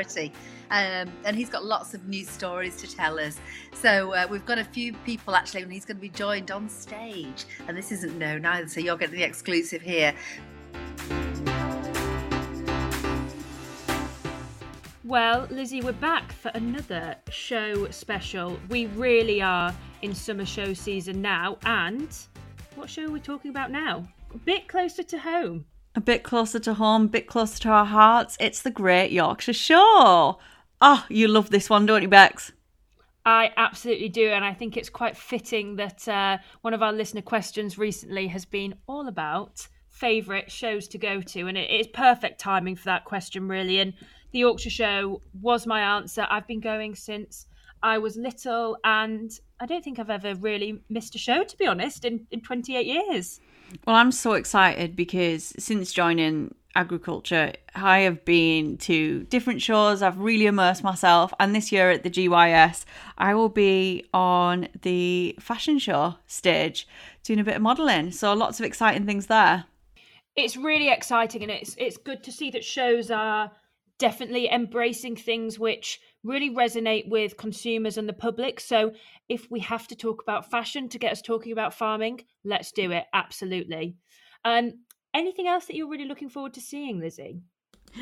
authority. And he's got lots of new stories to tell us. So we've got a few people actually, and he's going to be joined on stage. And this isn't known either, so you're getting the exclusive here. Well, Lizzie, we're back for another show special. We really are in summer show season now. And what show are we talking about now? A bit closer to home. A bit closer to home, a bit closer to our hearts. It's The Great Yorkshire Show. Oh, you love this one, don't you, Bex? I absolutely do. And I think it's quite fitting that one of our listener questions recently has been all about favourite shows to go to. And it's perfect timing for that question, really. And The Yorkshire Show was my answer. I've been going since I was little, and I don't think I've ever really missed a show, to be honest, in 28 years. Well, I'm so excited because since joining agriculture, I have been to different shows. I've really immersed myself. And this year at the GYS, I will be on the fashion show stage doing a bit of modelling. So lots of exciting things there. It's really exciting, and it's good to see that shows are definitely embracing things which really resonate with consumers and the public. So if we have to talk about fashion to get us talking about farming, let's do it. Absolutely. Anything else that you're really looking forward to seeing, Lizzie?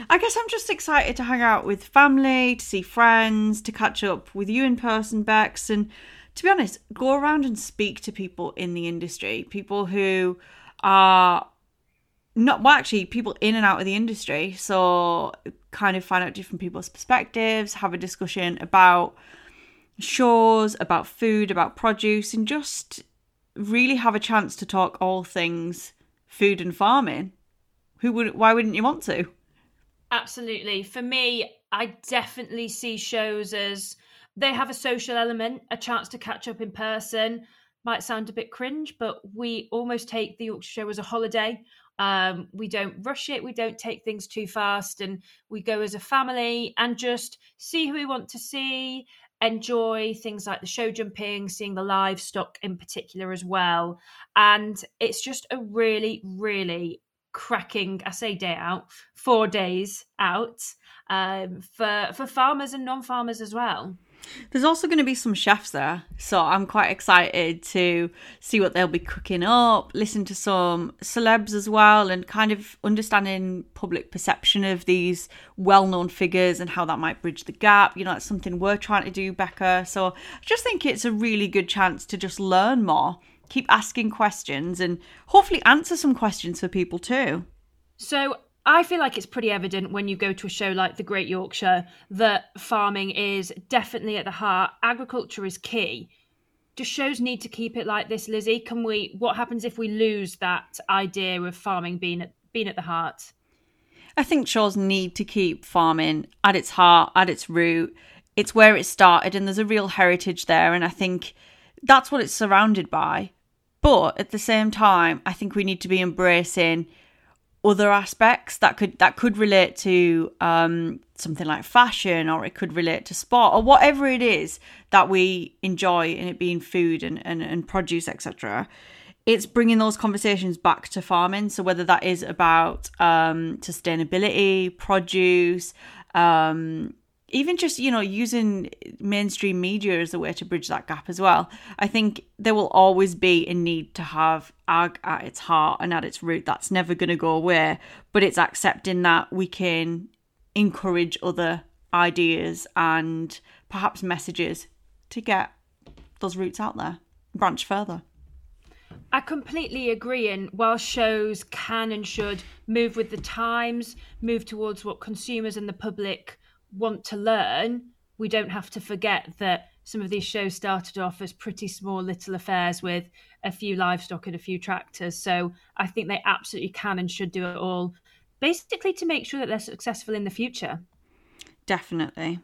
I guess I'm just excited to hang out with family, to see friends, to catch up with you in person, Bex, and to be honest, go around and speak to people in the industry, people who are people in and out of the industry. So kind of find out different people's perspectives, have a discussion about shows, about food, about produce, and just really have a chance to talk all things food and farming. Why wouldn't you want to? Absolutely. For me, I definitely see shows as they have a social element, a chance to catch up in person. Might sound a bit cringe, but we almost take the Yorkshire Show as a holiday. We don't rush it, we don't take things too fast, and we go as a family and just see who we want to see, enjoy things like the show jumping, seeing the livestock in particular as well. And it's just a really, really cracking, I say day out, 4 days out for farmers and non-farmers as well. There's also going to be some chefs there, so I'm quite excited to see what they'll be cooking up, listen to some celebs as well, and kind of understanding public perception of these well-known figures and how that might bridge the gap. You know, that's something we're trying to do, Becca. So I just think it's a really good chance to just learn more, keep asking questions, and hopefully answer some questions for people too. So I feel like it's pretty evident when you go to a show like The Great Yorkshire that farming is definitely at the heart. Agriculture is key. Do shows need to keep it like this, Lizzie? What happens if we lose that idea of farming being at the heart? I think shows need to keep farming at its heart, at its root. It's where it started, and there's a real heritage there, and I think that's what it's surrounded by. But at the same time, I think we need to be embracing other aspects that could relate to something like fashion, or it could relate to sport, or whatever it is that we enjoy, and it being food and produce, etc. It's bringing those conversations back to farming. So whether that is about sustainability, produce, even just, you know, using mainstream media as a way to bridge that gap as well. I think there will always be a need to have ag at its heart and at its root. That's never going to go away. But it's accepting that we can encourage other ideas and perhaps messages to get those roots out there, branch further. I completely agree, and while shows can and should move with the times, move towards what consumers and the public want to learn, we don't have to forget that some of these shows started off as pretty small little affairs with a few livestock and a few tractors. So I think they absolutely can and should do it all, basically to make sure that they're successful in the future. Definitely.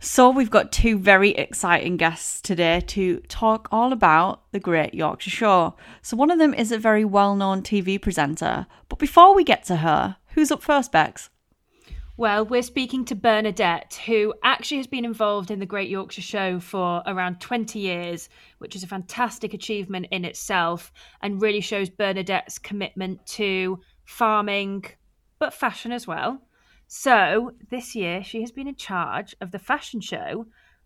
So we've got two very exciting guests today to talk all about The Great Yorkshire Show. So one of them is a very well-known TV presenter. But before we get to her, who's up first, Bex? Well, we're speaking to Bernadette, who actually has been involved in The Great Yorkshire Show for around 20 years, which is a fantastic achievement in itself, and really shows Bernadette's commitment to farming, but fashion as well. So this year she has been in charge of the fashion show,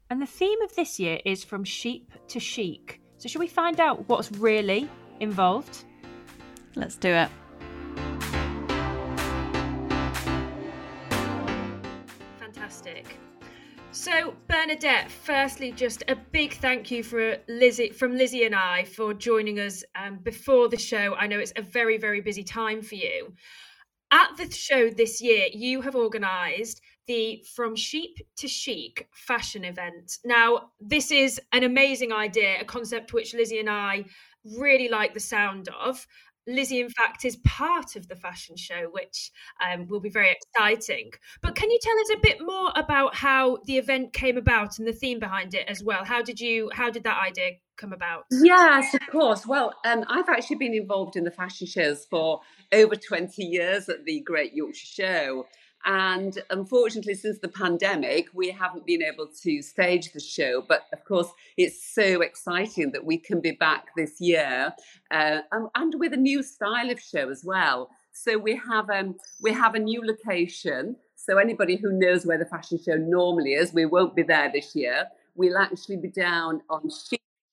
and the theme of this year is From Sheep to Chic. So shall we find out what's really involved? Let's do it. Fantastic. So Bernadette, firstly, just a big thank you for Lizzie, from Lizzie and I, for joining us before the show. I know it's a very, very busy time for you. At the show this year, you have organised the From Sheep to Chic fashion event. Now, this is an amazing idea, a concept which Lizzie and I really like the sound of. Lizzie, in fact, is part of the fashion show, which will be very exciting. But can you tell us a bit more about how the event came about and the theme behind it as well? How did that idea come about? Yes, of course. Well, I've actually been involved in the fashion shows for over 20 years at the Great Yorkshire Show. And unfortunately, since the pandemic, we haven't been able to stage the show. But of course, it's so exciting that we can be back this year and with a new style of show as well. So we have a new location. So anybody who knows where the fashion show normally is, we won't be there this year. We'll actually be down on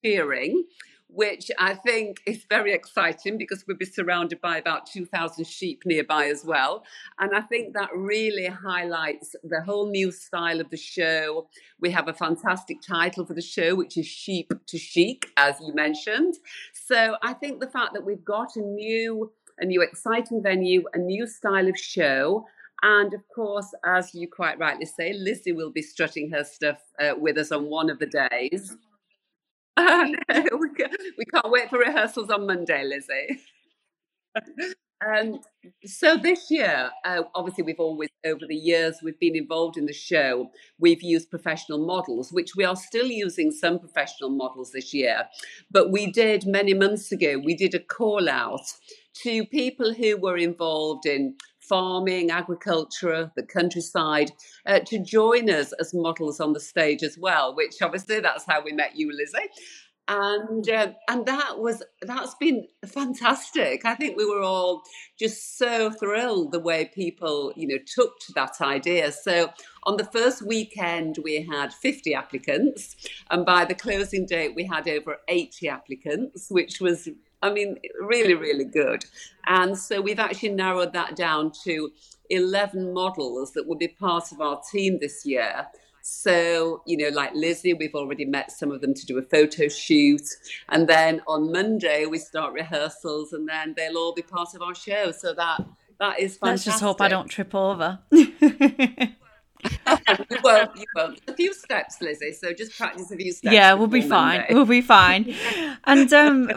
shearing, which I think is very exciting because we'll be surrounded by about 2,000 sheep nearby as well. And I think that really highlights the whole new style of the show. We have a fantastic title for the show, which is Sheep to Chic, as you mentioned. So I think the fact that we've got a new exciting venue, a new style of show. And of course, as you quite rightly say, Lizzie will be strutting her stuff with us on one of the days. No, we can't wait for rehearsals on Monday, Lizzie. So this year, obviously we've always, over the years, we've been involved in the show. We've used professional models, which we are still using some professional models this year. But we did, many months ago, we did a call out to people who were involved in farming, agriculture, the countryside, to join us as models on the stage as well, which obviously that's how we met you, Lizzie. And that's been fantastic. I think we were all just so thrilled the way people, took to that idea. So on the first weekend, we had 50 applicants. And by the closing date, we had over 80 applicants, which was really, really good. And so we've actually narrowed that down to 11 models that will be part of our team this year. So, like Lizzie, we've already met some of them to do a photo shoot. And then on Monday, we start rehearsals and then they'll all be part of our show. So that is fantastic. Let's just hope I don't trip over. You won't. A few steps, Lizzie, so just practice a few steps. Yeah, we'll be fine. Monday. We'll be fine. And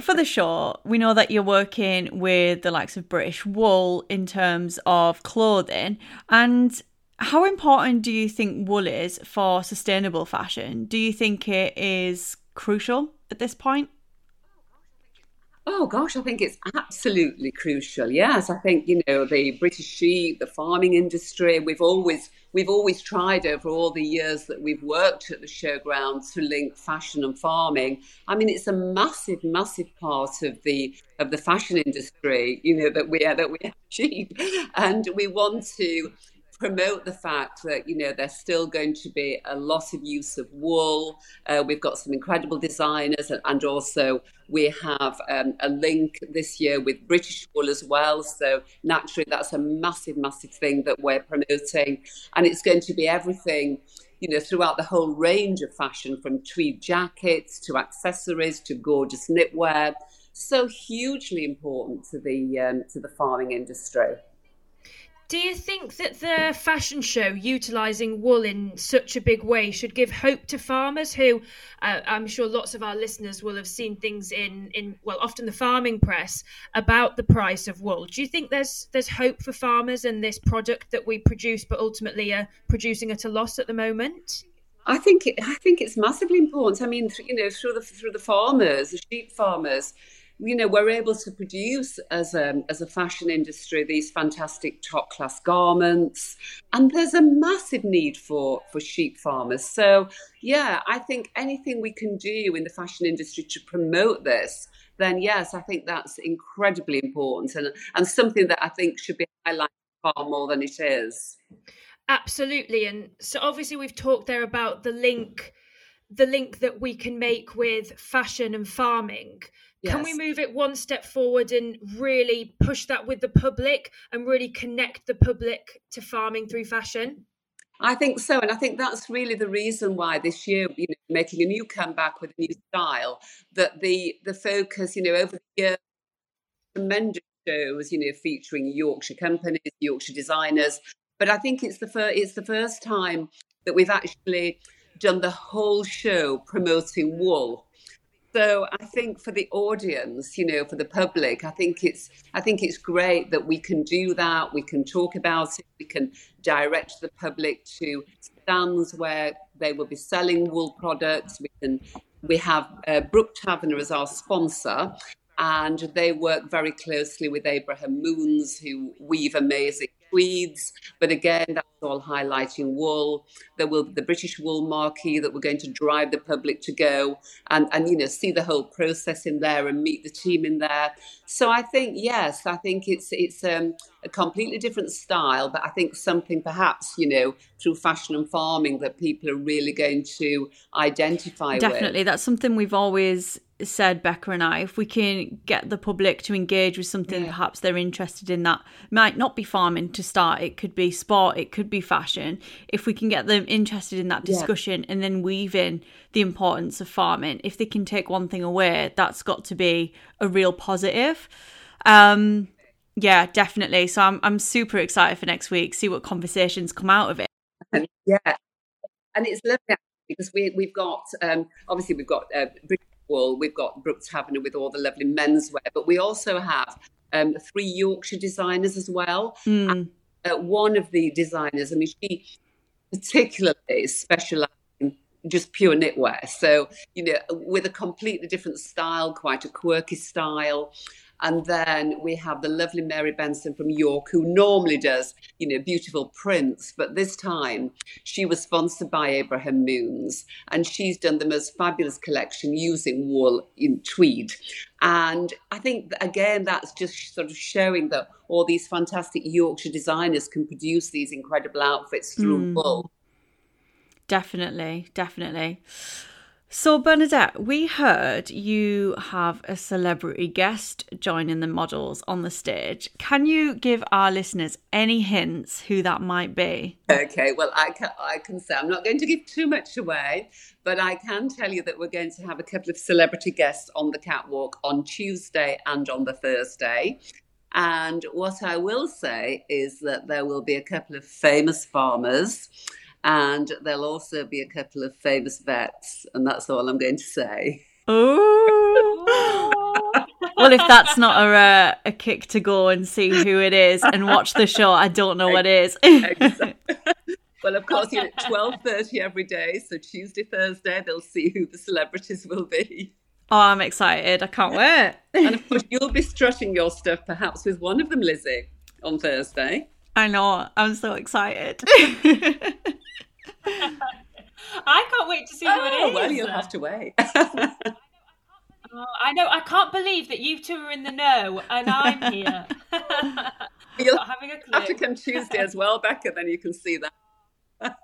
for the show, we know that you're working with the likes of British wool in terms of clothing. And how important do you think wool is for sustainable fashion? Do you think it is crucial at this point? Oh, gosh, I think it's absolutely crucial. Yes, I think, the British sheep, the farming industry, we've always tried over all the years that we've worked at the showground to link fashion and farming. I mean, it's a massive, massive part of the fashion industry, that we have sheep. And we want to promote the fact that, there's still going to be a lot of use of wool. We've got some incredible designers and also we have a link this year with British wool as well. So naturally, that's a massive, massive thing that we're promoting. And it's going to be everything, throughout the whole range of fashion, from tweed jackets to accessories to gorgeous knitwear. So hugely important to the farming industry. Do you think that the fashion show utilising wool in such a big way should give hope to farmers who, I'm sure lots of our listeners will have seen things in often the farming press about the price of wool? Do you think there's hope for farmers in this product that we produce, but ultimately are producing at a loss at the moment? I think it's massively important. I mean, through the farmers, the sheep farmers, we're able to produce as a fashion industry these fantastic top class garments, and there's a massive need for sheep farmers. So yeah, I think anything we can do in the fashion industry to promote this, then yes, I think that's incredibly important and something that I think should be highlighted far more than it is. Absolutely. And so obviously we've talked there about the link that we can make with fashion and farming. Yes. Can we move it one step forward and really push that with the public and really connect the public to farming through fashion? I think so. And I think that's really the reason why this year, you know, making a new comeback with a new style, that the focus, you know, over the years, tremendous shows, you know, featuring Yorkshire companies, Yorkshire designers. But I think it's the first time that we've actually done the whole show promoting wool. So I think for the audience, you know, for the public, I think it's great that we can do that. We can talk about it. We can direct the public to stands where they will be selling wool products. We have Brook Taverner as our sponsor, and they work very closely with Abraham Moons, who weave amazing tweeds. But again, that's all highlighting wool. There will be the British Wool Marquee that we're going to drive the public to go and you know, see the whole process in there and meet the team in there. So I think, yes, I think it's a completely different style, but I think something perhaps, you know, through fashion and farming that people are really going to identify with. Definitely. That's something we've always said, Becca and I, if we can get the public to engage with something perhaps they're interested in, that might not be farming to start, it could be sport, it could be fashion, if we can get them interested in that discussion and then weave in the importance of farming, if they can take one thing away, that's got to be a real positive. Definitely. So I'm super excited for next week, see what conversations come out of it. And it's lovely because we've got British Wool, we've got Brook Taverner with all the lovely menswear, but we also have 3 Yorkshire designers as well. And, one of the designers, I mean, she particularly specialises in just pure knitwear. So, you know, with a completely different style, quite a quirky style. And then we have the lovely Mary Benson from York, who normally does, you know, beautiful prints. But this time she was sponsored by Abraham Moons, and she's done the most fabulous collection using wool in tweed. And I think, again, that's just sort of showing that all these fantastic Yorkshire designers can produce these incredible outfits through wool. Definitely, definitely. So Bernadette, we heard you have a celebrity guest joining the models on the stage. Can you give our listeners any hints who that might be? Okay, well, I can say I'm not going to give too much away, but I can tell you that we're going to have a couple of celebrity guests on the catwalk on Tuesday and on the Thursday. And what I will say is that there will be a couple of famous farmers, and there'll also be a couple of famous vets, and that's all I'm going to say. Oh, well, if that's not a kick to go and see who it is and watch the show, I don't know what is. Exactly. Well, of course, you're at 12:30 every day, so Tuesday, Thursday, they'll see who the celebrities will be. Oh, I'm excited. I can't wait. And of course, you'll be strutting your stuff, perhaps with one of them, Lizzie, on Thursday. I know. I'm so excited. I can't wait to see who it is. Well, you'll have to wait. I know. I can't believe that you two are in the know and I'm here. You'll have to come Tuesday as well, Becca, then you can see that.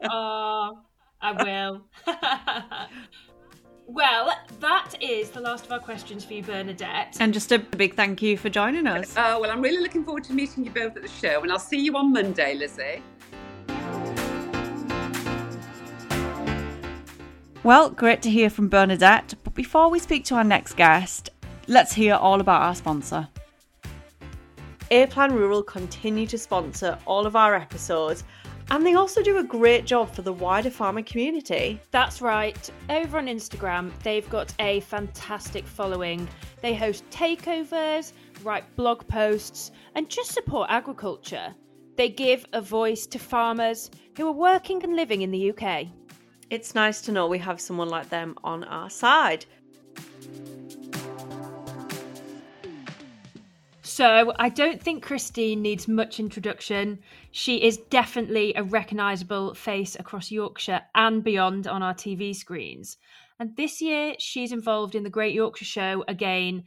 Oh, I will. Well, that is the last of our questions for you, Bernadette. And just a big thank you for joining us. Oh, well, I'm really looking forward to meeting you both at the show, and I'll see you on Monday, Lizzie. Well, great to hear from Bernadette. But before we speak to our next guest, let's hear all about our sponsor. A-Plan Rural continue to sponsor all of our episodes, and they also do a great job for the wider farming community. That's right. Over on Instagram, they've got a fantastic following. They host takeovers, write blog posts, and just support agriculture. They give a voice to farmers who are working and living in the UK. It's nice to know we have someone like them on our side. So I don't think Christine needs much introduction. She is definitely a recognisable face across Yorkshire and beyond on our TV screens. And this year, she's involved in The Great Yorkshire Show again.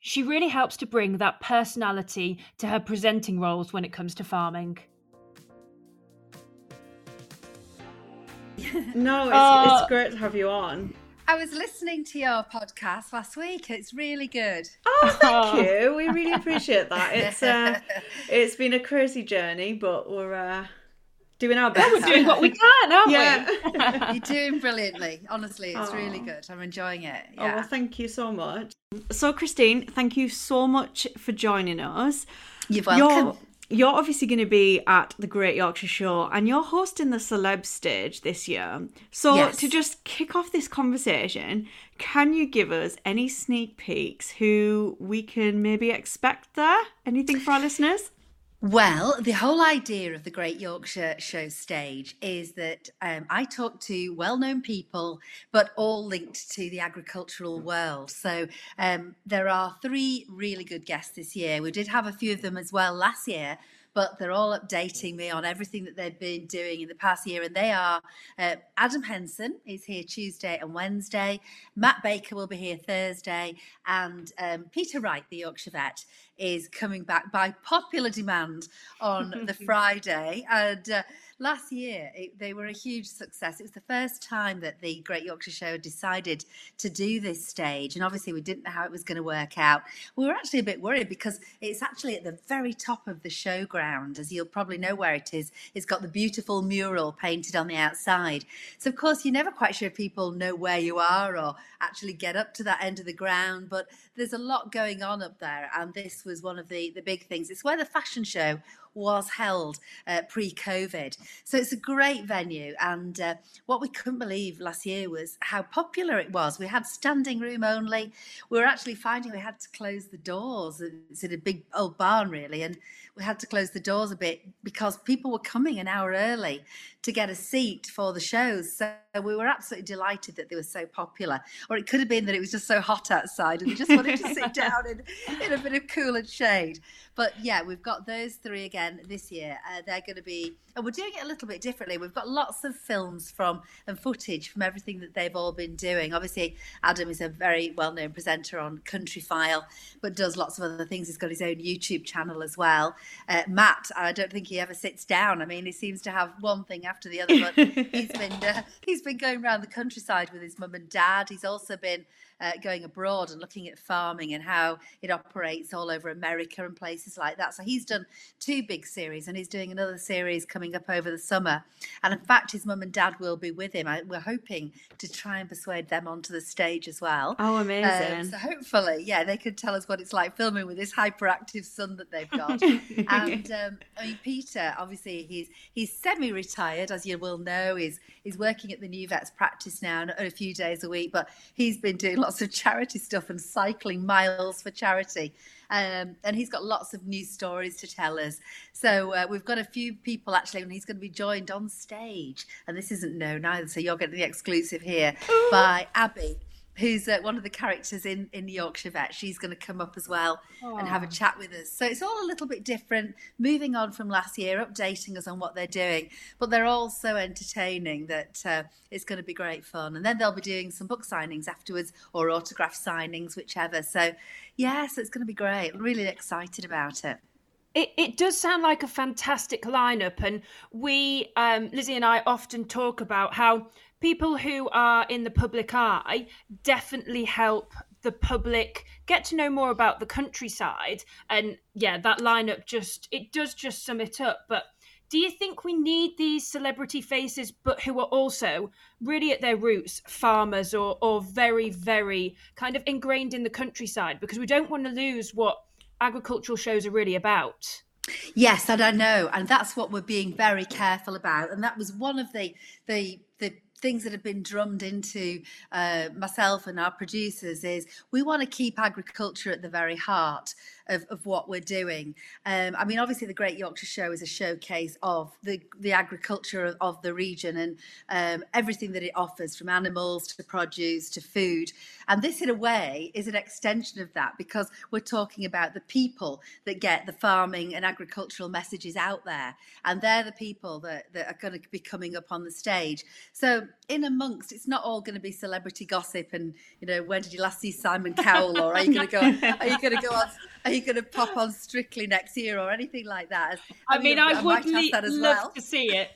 She really helps to bring that personality to her presenting roles when it comes to farming. No, it's great to have you on. I was listening to your podcast last week. It's really good. Oh, thank you. We really appreciate that. It's been a crazy journey, but we're doing our best. Yeah, we're doing what we can, aren't we? You're doing brilliantly. Honestly, it's really good. I'm enjoying it. Yeah. Oh, well, thank you so much. So, Christine, thank you so much for joining us. You're welcome. You're obviously going to be at the Great Yorkshire Show and you're hosting the Celeb Stage this year. So to just kick off this conversation, can you give us any sneak peeks who we can maybe expect there? Anything for our listeners? Well, the whole idea of the Great Yorkshire Show stage is that I talk to well-known people, but all linked to the agricultural world. So there are three really good guests this year. We did have a few of them as well last year, but they're all updating me on everything that they've been doing in the past year. And they are Adam Henson is here Tuesday and Wednesday. Matt Baker will be here Thursday. And Peter Wright, the Yorkshire vet, is coming back by popular demand on the Friday. And last year, they were a huge success. It was the first time that the Great Yorkshire Show decided to do this stage. And obviously, we didn't know how it was going to work out. We were actually a bit worried because it's actually at the very top of the showground, as you'll probably know where it is. It's got the beautiful mural painted on the outside. So, of course, you're never quite sure if people know where you are or actually get up to that end of the ground. But there's a lot going on up there. And this was one of the big things. It's where the fashion show was held pre-COVID. So it's a great venue. And what we couldn't believe last year was how popular it was. We had standing room only. We were actually finding we had to close the doors. It's in a big old barn, really. And we had to close the doors a bit because people were coming an hour early to get a seat for the shows. So we were absolutely delighted that they were so popular. Or it could have been that it was just so hot outside and they just wanted to sit down in a bit of cool and shade. But yeah, we've got those three again this year. They're going to be, and we're doing it a little bit differently. We've got lots of films from and footage from everything that they've all been doing. Obviously, Adam is a very well-known presenter on Countryfile, but does lots of other things. He's got his own YouTube channel as well. Matt, I don't think he ever sits down. I mean, he seems to have one thing after the other, but he's been going around the countryside with his mum and dad. He's also been going abroad and looking at farming and how it operates all over America and places like that. So he's done two big series and he's doing another series coming up over the summer. And in fact, his mum and dad will be with him. We're hoping to try and persuade them onto the stage as well. Oh, amazing. So hopefully, yeah, they could tell us what it's like filming with this hyperactive son that they've got. And I mean, Peter, obviously, he's semi-retired, as you will know. He's working at the New Vets practice now and a few days a week, but he's been doing lots of charity stuff and cycling miles for charity. And he's got lots of new stories to tell us. So we've got a few people actually, and he's going to be joined on stage. And this isn't known either, so you're getting the exclusive here by Abby, who's one of the characters in the Yorkshire Vet. She's going to come up as well and have a chat with us. So it's all a little bit different, moving on from last year, updating us on what they're doing. But they're all so entertaining that it's going to be great fun. And then they'll be doing some book signings afterwards or autograph signings, whichever. So, yeah, so it's going to be great. I'm really excited about it. It does sound like a fantastic lineup. And we, Lizzie and I, often talk about how people who are in the public eye definitely help the public get to know more about the countryside. And yeah, that lineup does sum it up. But do you think we need these celebrity faces, but who are also really at their roots farmers or very, very kind of ingrained in the countryside? Because we don't want to lose what agricultural shows are really about. Yes, and I know. And that's what we're being very careful about. And that was one of the things that have been drummed into myself and our producers is we want to keep agriculture at the very heart of what we're doing. I mean, obviously, the Great Yorkshire Show is a showcase of the agriculture of the region and everything that it offers, from animals to produce to food. And this, in a way, is an extension of that because we're talking about the people that get the farming and agricultural messages out there. And they're the people that are going to be coming up on the stage. So in amongst, it's not all going to be celebrity gossip and, you know, when did you last see Simon Cowell? Or are you going to go on? Are you definitely going to pop on Strictly next year or anything like that. I would love to see it.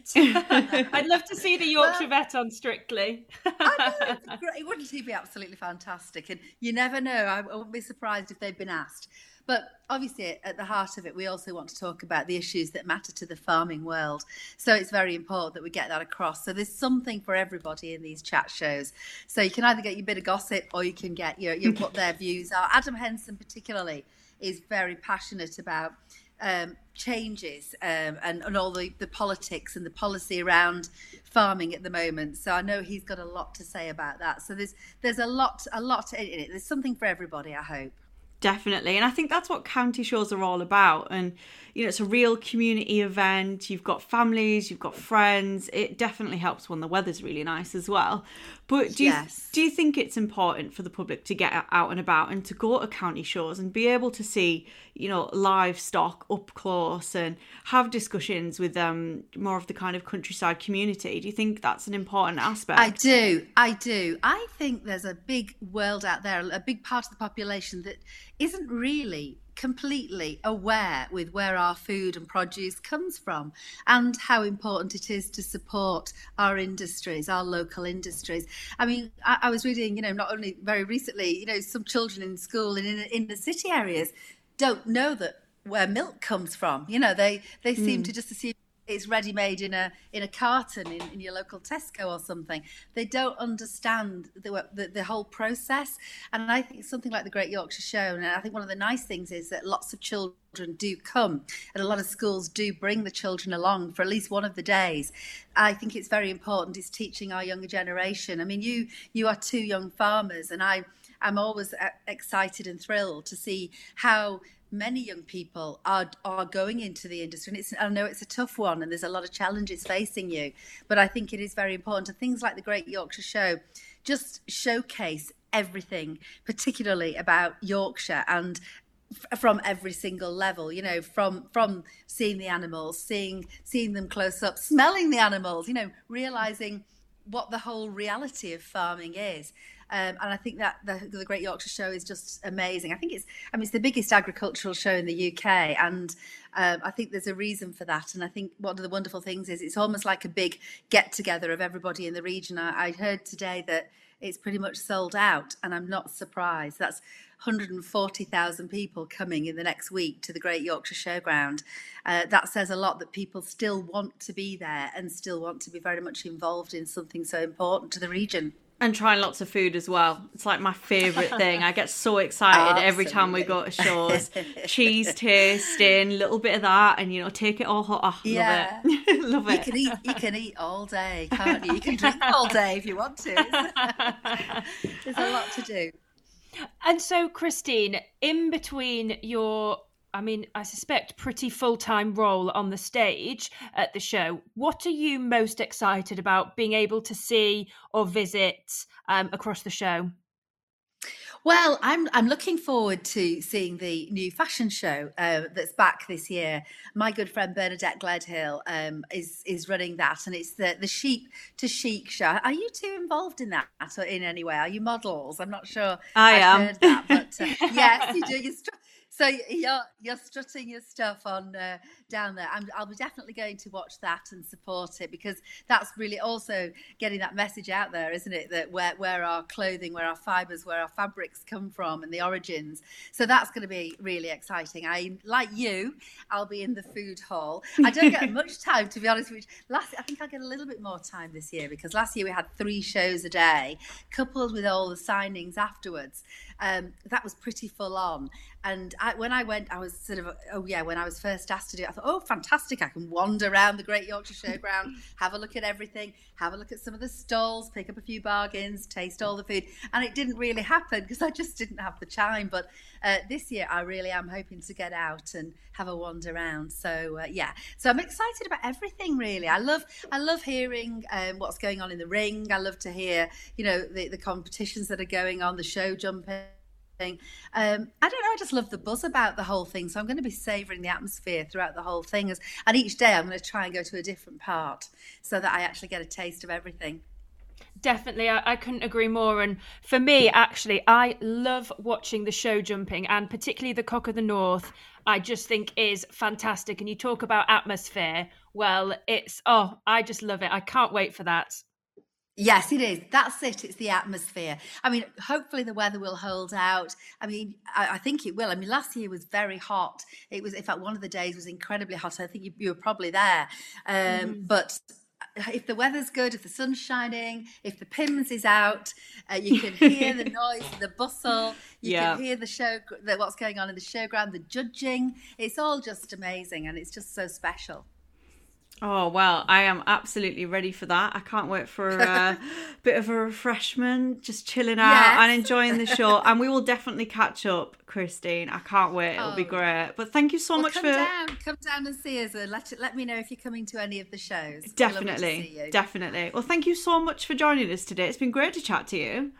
I'd love to see the Yorkshire vet on Strictly. I know, it'd be great. Wouldn't he be absolutely fantastic? And you never know. I wouldn't be surprised if they've been asked. But obviously, at the heart of it, we also want to talk about the issues that matter to the farming world. So it's very important that we get that across. So there's something for everybody in these chat shows. So you can either get your bit of gossip or you can get your what their views are. Adam Henson particularly is very passionate about changes and all the politics and the policy around farming at the moment. So I know he's got a lot to say about that. So there's a lot in it. There's something for everybody, I hope. Definitely. And I think that's what county shows are all about. And, it's a real community event. You've got families, you've got friends. It definitely helps when the weather's really nice as well. But do you think it's important for the public to get out and about and to go to county shows and be able to see, livestock up close and have discussions with more of the kind of countryside community? Do you think that's an important aspect? I do. I think there's a big world out there, a big part of the population that isn't really completely aware with where our food and produce comes from and how important it is to support our industries, our local industries. I mean, I was reading, not only very recently, some children in school and in the city areas don't know that where milk comes from. They seem to just assume it's ready-made in a carton in your local Tesco or something. They don't understand the whole process. And I think something like the Great Yorkshire Show, and I think one of the nice things is that lots of children do come, and a lot of schools do bring the children along for at least one of the days. I think it's very important. It's teaching our younger generation. I mean, you are two young farmers, and I'm always excited and thrilled to see how many young people are going into the industry, and I know it's a tough one and there's a lot of challenges facing you, but I think it is very important to things like the Great Yorkshire Show just showcase everything, particularly about Yorkshire, and from every single level, from seeing the animals, seeing them close up, smelling the animals, realizing what the whole reality of farming is. And I think that the Great Yorkshire Show is just amazing. I think it's the biggest agricultural show in the UK, and I think there's a reason for that. And I think one of the wonderful things is it's almost like a big get-together of everybody in the region. I heard today that it's pretty much sold out, and I'm not surprised. That's 140,000 people coming in the next week to the Great Yorkshire Showground. That says a lot, that people still want to be there and still want to be very much involved in something so important to the region. And trying lots of food as well. It's like my favourite thing. I get so excited every time we go to shows. Cheese tasting, a little bit of that, and take it all hot. Oh, yeah. Love it. Love it. You can eat all day, can't you? You can drink all day if you want to. There's a lot to do. And so, Christine, in between your, I suspect, pretty full-time role on the stage at the show, what are you most excited about being able to see or visit across the show? Well, I'm looking forward to seeing the new fashion show that's back this year. My good friend Bernadette Gledhill is running that, and it's the Chic to Chic show. Are you two involved in that or in any way? Are you models? I'm not sure. I am. Heard that, but yes, you do. So you're strutting your stuff on down there. I'll be definitely going to watch that and support it, because that's really also getting that message out there, isn't it? That where our clothing, where our fibres, where our fabrics come from, and the origins. So that's going to be really exciting. I'll be in the food hall. I don't get much time, to be honest. I think I'll get a little bit more time this year, because last year we had 3 shows a day, coupled with all the signings afterwards. That was pretty full on. And when I was first asked to do it, I thought, oh, fantastic, I can wander around the Great Yorkshire Showground, have a look at everything, have a look at some of the stalls, pick up a few bargains, taste all the food. And it didn't really happen because I just didn't have the time. But this year, I really am hoping to get out and have a wander around. So, So I'm excited about everything, really. I love hearing what's going on in the ring. I love to hear, the competitions that are going on, the show jumping. I don't know, I just love the buzz about the whole thing, so I'm going to be savouring the atmosphere throughout the whole thing, and each day I'm going to try and go to a different part so that I actually get a taste of everything. Definitely, I couldn't agree more. And for me, actually, I love watching the show jumping, and particularly the Cock of the North, I just think is fantastic. And you talk about atmosphere. Well, I just love it. I can't wait for that. Yes, it is. That's it. It's the atmosphere. I mean, hopefully the weather will hold out. I mean, I think it will. I mean, last year was very hot. It was, in fact, one of the days was incredibly hot. I think you were probably there. But if the weather's good, if the sun's shining, if the Pims is out, you can hear the noise, the bustle. You can hear the show, what's going on in the showground, the judging. It's all just amazing, and it's just so special. Oh, well, I am absolutely ready for that. I can't wait for a bit of a refreshment, just chilling out and enjoying the show. And we will definitely catch up, Christine. I can't wait. It'll be great. But thank you so much for... Come down and see us, and let me know if you're coming to any of the shows. Definitely. Well, thank you so much for joining us today. It's been great to chat to you.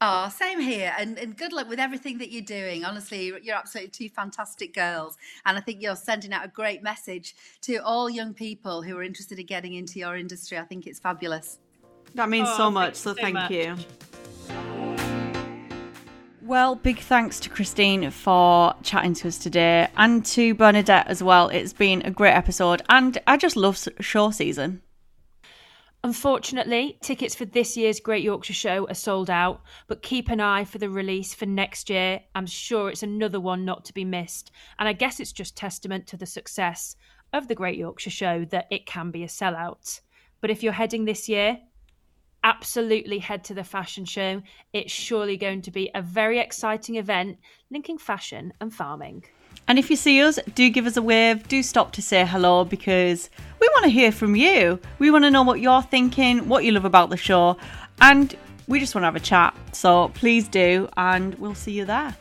Oh, same here. And good luck with everything that you're doing. Honestly, you're absolutely two fantastic girls. And I think you're sending out a great message to all young people who are interested in getting into your industry. I think it's fabulous. That means so much. Thank you. Well, big thanks to Christine for chatting to us today, and to Bernadette as well. It's been a great episode, and I just love show season. Unfortunately, tickets for this year's Great Yorkshire Show are sold out, but keep an eye for the release for next year. I'm sure it's another one not to be missed, and I guess it's just testament to the success of the Great Yorkshire Show that it can be a sellout. But if you're heading this year, absolutely head to the fashion show. It's surely going to be a very exciting event linking fashion and farming. And if you see us, do give us a wave, do stop to say hello, because we want to hear from you. We want to know what you're thinking, what you love about the show, and we just want to have a chat. So please do, and we'll see you there.